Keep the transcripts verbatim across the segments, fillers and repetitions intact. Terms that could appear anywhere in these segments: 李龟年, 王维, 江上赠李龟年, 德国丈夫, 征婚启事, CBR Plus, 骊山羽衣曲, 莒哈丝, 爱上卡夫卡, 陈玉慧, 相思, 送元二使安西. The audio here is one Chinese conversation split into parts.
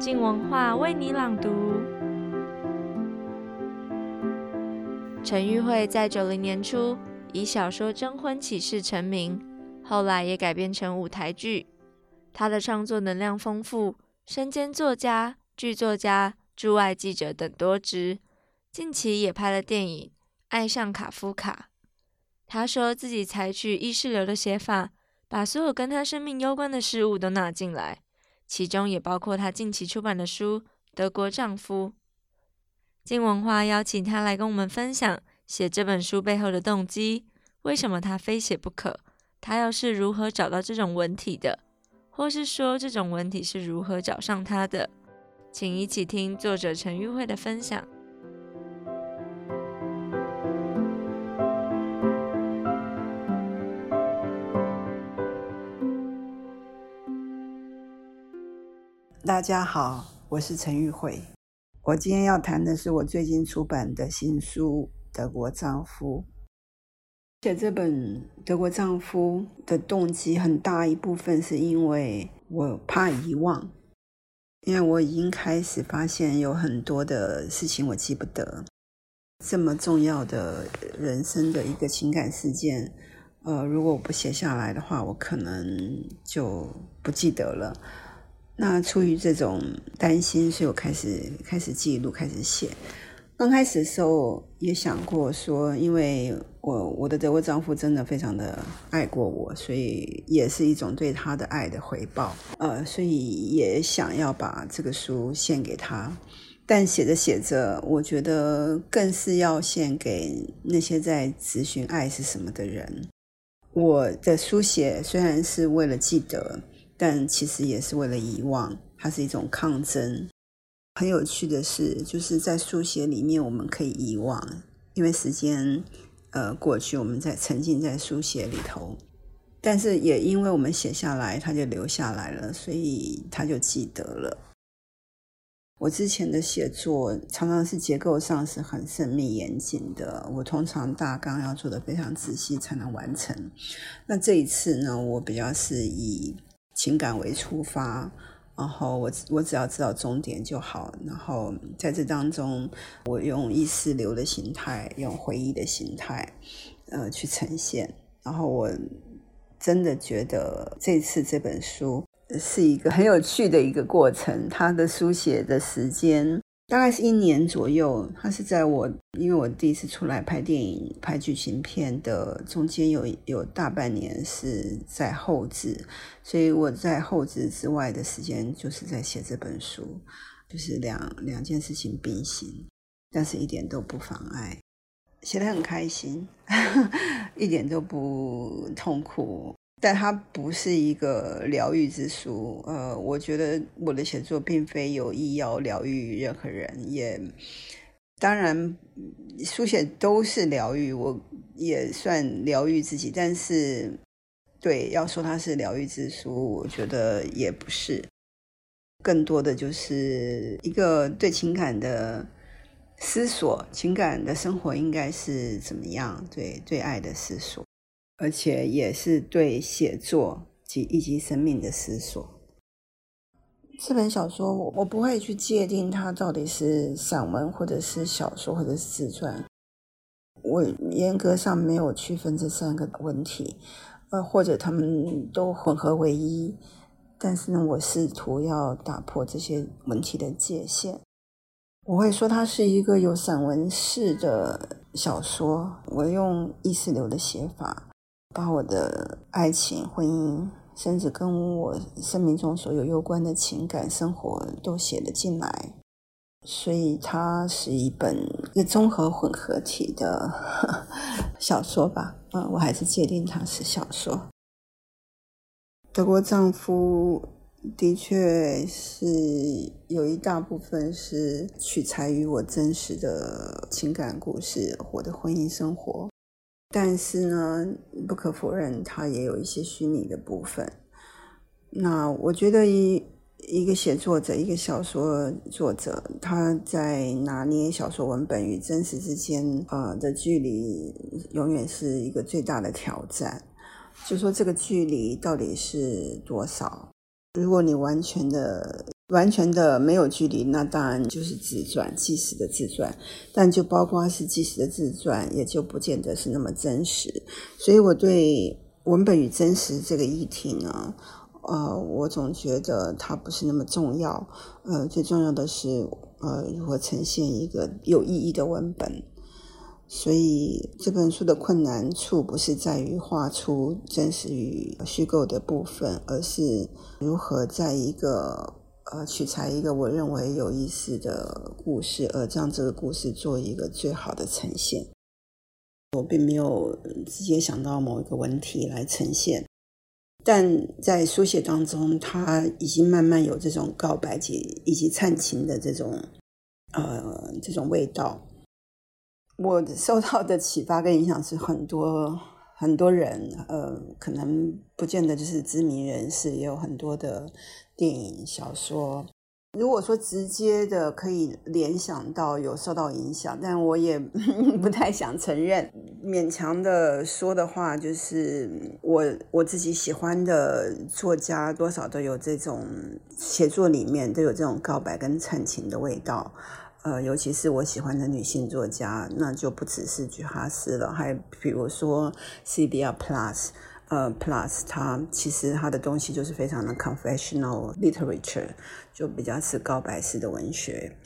静文化为你朗读。陈玉慧在九零年初以小说《征婚启事》成名，后来也改编成舞台剧。她的创作能量丰富，身兼作家、剧作家、驻外记者等多职。近期也拍了电影《爱上卡夫卡》。她说自己采取意识流的写法，把所有跟她生命攸关的事物都纳进来，其中也包括她近期出版的书《德国丈夫》。静文化邀请她来跟我们分享写这本书背后的动机，为什么她非写不可，她又是如何找到这种文体的，或是说这种文体是如何找上她的。请一起听作者陈玉慧的分享。大家好，我是陈玉慧。我今天要谈的是我最近出版的新书《德国丈夫》。写这本《德国丈夫》的动机很大一部分是因为我怕遗忘，因为我已经开始发现有很多的事情我记不得。这么重要的人生的一个情感事件，呃，如果我不写下来的话，我可能就不记得了。那出于这种担心，所以我开始开始记录，开始写。刚开始的时候也想过说，因为我我的德国丈夫真的非常的爱过我，所以也是一种对他的爱的回报，呃，所以也想要把这个书献给他。但写着写着，我觉得更是要献给那些在咨询爱是什么的人。我的书写虽然是为了记得，但其实也是为了遗忘，它是一种抗争。很有趣的是，就是在书写里面我们可以遗忘，因为时间呃过去，我们在沉浸在书写里头，但是也因为我们写下来，它就留下来了，所以它就记得了。我之前的写作常常是结构上是很缜密严谨的，我通常大纲要做得非常仔细才能完成。那这一次呢，我比较是以情感为出发，然后我我只要知道终点就好，然后在这当中我用意识流的形态，用回忆的形态呃，去呈现。然后我真的觉得这次这本书是一个很有趣的一个过程。它的书写的时间大概是一年左右，它是在我因为我第一次出来拍电影拍剧情片的中间有有大半年是在后制，所以我在后制之外的时间就是在写这本书，就是两两件事情并行，但是一点都不妨碍。写得很开心一点都不痛苦，但它不是一个疗愈之书。呃，我觉得我的写作并非有意要疗愈任何人，也当然书写都是疗愈，我也算疗愈自己，但是对要说它是疗愈之书，我觉得也不是，更多的就是一个对情感的思索，情感的生活应该是怎么样，对对爱的思索，而且也是对写作及以及生命的思索。这本小说我不会去界定它到底是散文或者是小说或者是自传，我严格上没有区分这三个文体，呃，或者他们都混合为一，但是呢，我试图要打破这些文体的界限。我会说它是一个有散文式的小说，我用意识流的写法把我的爱情、婚姻，甚至跟我生命中所有攸关的情感生活都写了进来，所以它是一本一个综合混合体的小说吧。嗯，我还是界定它是小说。德国丈夫的确是有一大部分是取材于我真实的情感故事，我的婚姻生活。但是呢，不可否认它也有一些虚拟的部分。那我觉得一一个写作者，一个小说作者，他在拿捏小说文本与真实之间呃的距离，永远是一个最大的挑战，就说这个距离到底是多少。如果你完全的完全的没有距离，那当然就是自传，纪实的自传，但就包括是纪实的自传也就不见得是那么真实。所以我对文本与真实这个议题呢，呃，我总觉得它不是那么重要，呃，最重要的是呃如何呈现一个有意义的文本。所以这本书的困难处不是在于画出真实与虚构的部分，而是如何在一个呃，取材一个我认为有意思的故事，而将这个故事做一个最好的呈现。我并没有直接想到某一个文体来呈现，但在书写当中，它已经慢慢有这种告白以及忏情的这种呃这种味道。我受到的启发跟影响是很多很多人，呃，可能不见得就是知名人士，也有很多的电影、小说。如果说直接的可以联想到有受到影响，但我也不太想承认。勉强的说的话，就是我我自己喜欢的作家，多少都有这种写作里面都有这种告白跟忏情的味道。呃，尤其是我喜欢的女性作家，那就不只是莒哈丝了，还比如说 C B R Plus， 呃 Plus 它其实它的东西就是非常的 confessional literature， 就比较是告白式的文学。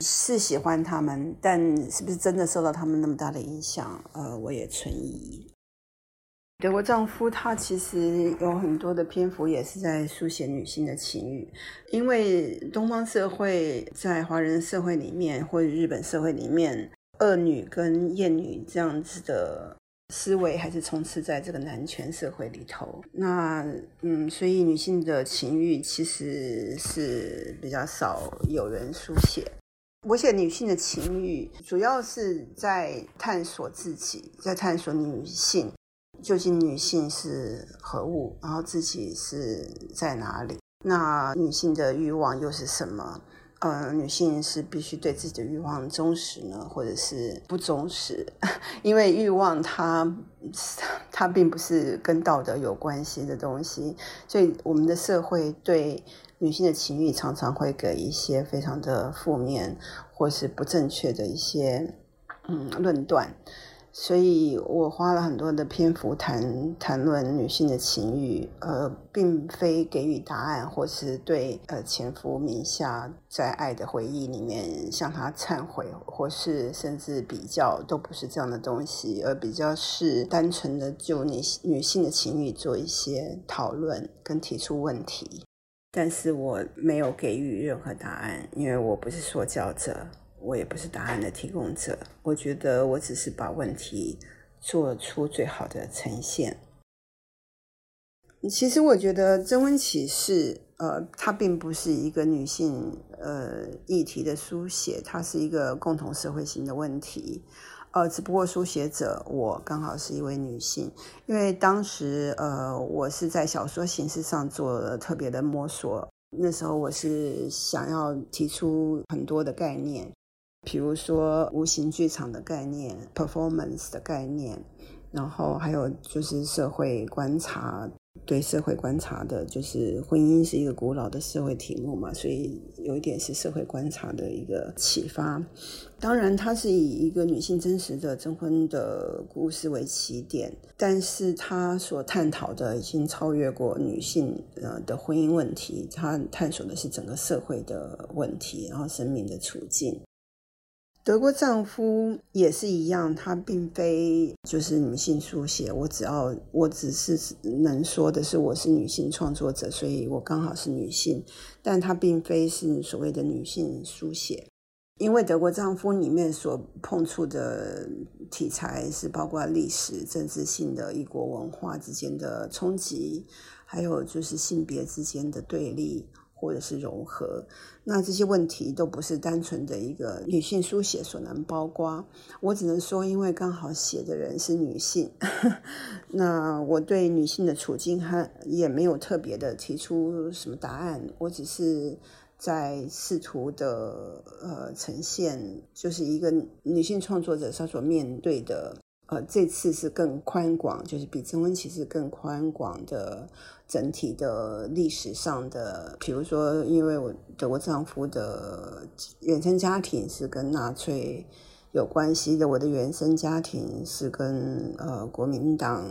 是喜欢他们，但是不是真的受到他们那么大的影响，呃，我也存疑。德国丈夫他其实有很多的篇幅也是在书写女性的情欲，因为东方社会在华人社会里面或者日本社会里面，恶女跟艳女这样子的思维还是充斥在这个男权社会里头。那嗯，所以女性的情欲其实是比较少有人书写。我写女性的情欲主要是在探索自己，在探索女性究竟女性是何物，然后自己是在哪里，那女性的欲望又是什么，呃，女性是必须对自己的欲望忠实呢，或者是不忠实？因为欲望它它并不是跟道德有关系的东西，所以我们的社会对女性的情欲常常会给一些非常的负面或是不正确的一些嗯论断。所以我花了很多的篇幅谈谈论女性的情欲，呃，并非给予答案，或是对呃前夫名下在爱的回忆里面向他忏悔，或是甚至比较，都不是这样的东西，而比较是单纯的就女女性的情欲做一些讨论跟提出问题。但是我没有给予任何答案，因为我不是说教者。我也不是答案的提供者，我觉得我只是把问题做出最好的呈现。其实我觉得《征婚启事》呃，它并不是一个女性呃议题的书写，它是一个共同社会性的问题。呃，只不过书写者我刚好是一位女性，因为当时呃，我是在小说形式上做了特别的摸索。那时候我是想要提出很多的概念。比如说无形剧场的概念， performance 的概念，然后还有就是社会观察，对社会观察的，就是婚姻是一个古老的社会题目嘛，所以有一点是社会观察的一个启发。当然它是以一个女性真实的征婚的故事为起点，但是它所探讨的已经超越过女性的婚姻问题，它探索的是整个社会的问题，然后生命的处境。德国丈夫也是一样，他并非就是女性书写，我只要我只是能说的是我是女性创作者，所以我刚好是女性，但他并非是所谓的女性书写。因为德国丈夫里面所碰触的题材是包括历史、政治性的异国文化之间的冲击，还有就是性别之间的对立或者是融合，那这些问题都不是单纯的一个女性书写所能包括。我只能说因为刚好写的人是女性那我对女性的处境也没有特别的提出什么答案，我只是在试图的呃呈现就是一个女性创作者她所面对的呃，这次是更宽广，就是比增温其实更宽广的整体的历史上的，比如说，因为我德国丈夫的原生家庭是跟纳粹有关系的，我的原生家庭是跟呃国民党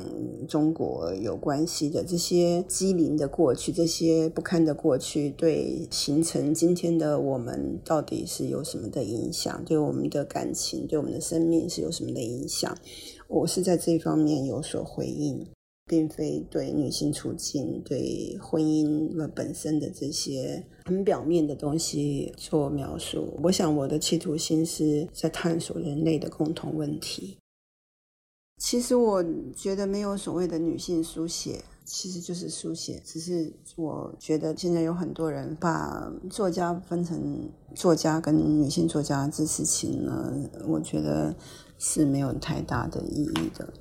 中国有关系的，这些畸零的过去，这些不堪的过去，对形成今天的我们到底是有什么的影响，对我们的感情，对我们的生命是有什么的影响，我是在这方面有所回应，并非对女性处境、对婚姻本身的这些很表面的东西做描述。我想我的企图心是在探索人类的共同问题。其实我觉得没有所谓的女性书写，其实就是书写，只是我觉得现在有很多人把作家分成作家跟女性作家这事情呢，我觉得是没有太大的意义的。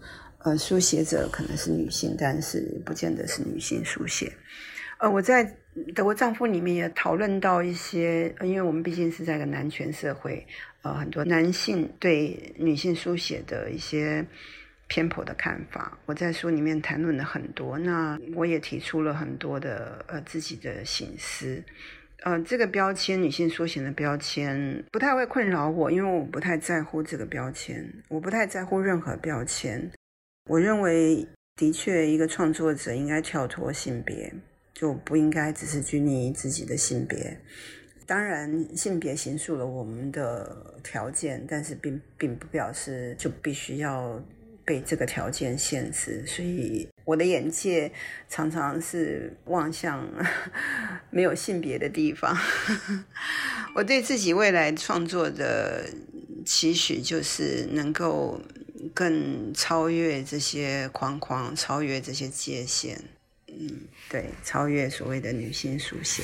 呃，书写者可能是女性，但是不见得是女性书写。呃，我在《德国丈夫》里面也讨论到一些，因为我们毕竟是在一个男权社会，呃，很多男性对女性书写的一些偏颇的看法，我在书里面谈论了很多。那我也提出了很多的呃自己的省思。呃，这个标签，女性书写的标签不太会困扰我，因为我不太在乎这个标签，我不太在乎任何标签。我认为的确一个创作者应该跳脱性别，就不应该只是拘泥于自己的性别。当然性别形塑了我们的条件，但是并并不表示就必须要被这个条件限制，所以我的眼界常常是望向没有性别的地方。我对自己未来创作的期许就是能够更超越这些框框，超越这些界限，嗯，对，超越所谓的女性书写。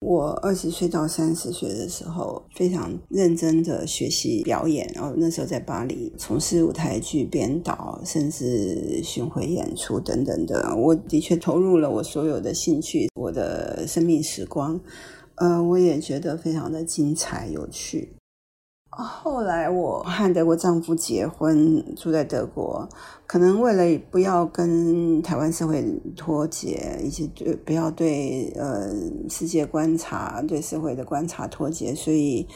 我二十岁到三十岁的时候，非常认真的学习表演，然后那时候在巴黎从事舞台剧编导，甚至巡回演出等等的。我的确投入了我所有的兴趣，我的生命时光，呃，我也觉得非常的精彩有趣。后来我和德国丈夫结婚，住在德国，可能为了不要跟台湾社会脱节，以及对不要对呃世界观察、对社会的观察脱节，所以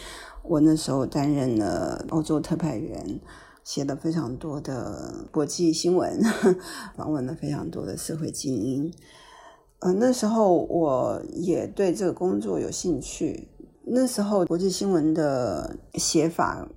我那时候担任了欧洲特派员，写了非常多的国际新闻，访问了非常多的社会精英。呃，那时候我也对这个工作有兴趣。那时候国际新闻的写法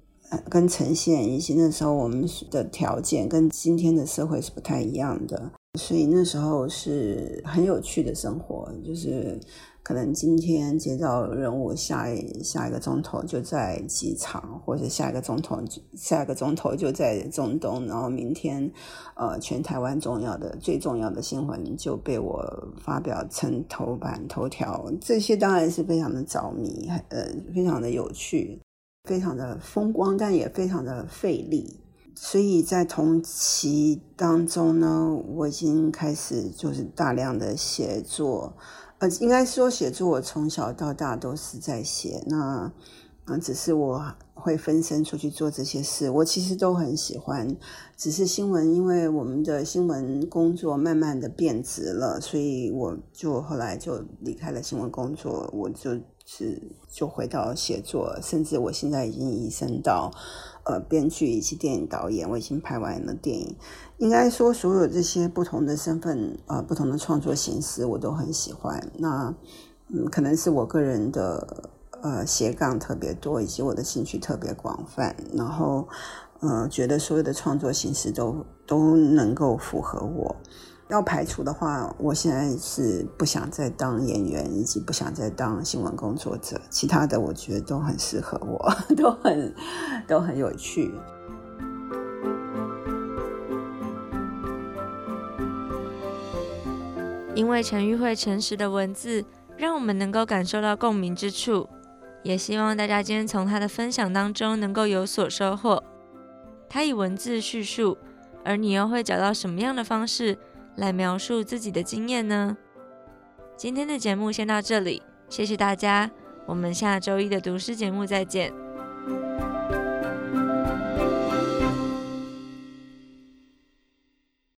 跟呈现，以及那时候我们的条件跟今天的社会是不太一样的，所以那时候是很有趣的生活，就是可能今天接到任务，下一下一个钟头就在机场，或者下一个钟头下一个钟头就在中东，然后明天呃，全台湾重要的最重要的新闻就被我发表成头版头条，这些当然是非常的着迷，呃，非常的有趣，非常的风光，但也非常的费力。所以在同期当中呢，我已经开始就是大量的写作。呃，应该说写作我从小到大都是在写，那只是我会分身出去做这些事，我其实都很喜欢，只是新闻，因为我们的新闻工作慢慢的变质了，所以我就后来就离开了新闻工作，我就是就回到写作，甚至我现在已经移身到呃编剧以及电影导演，我已经拍完了电影。应该说所有这些不同的身份，呃，不同的创作形式我都很喜欢。那嗯，可能是我个人的呃斜杠特别多，以及我的兴趣特别广泛，然后呃觉得所有的创作形式都都能够符合我。要排除的话，我现在是不想再当演员，以及不想再当新闻工作者，其他的我觉得都很适合我，都很都很有趣。因为陈玉慧诚实的文字让我们能够感受到共鸣之处，也希望大家今天从她的分享当中能够有所收获。她以文字叙述，而你又会找到什么样的方式来描述自己的经验呢？今天的节目先到这里，谢谢大家，我们下周一的读诗节目再见。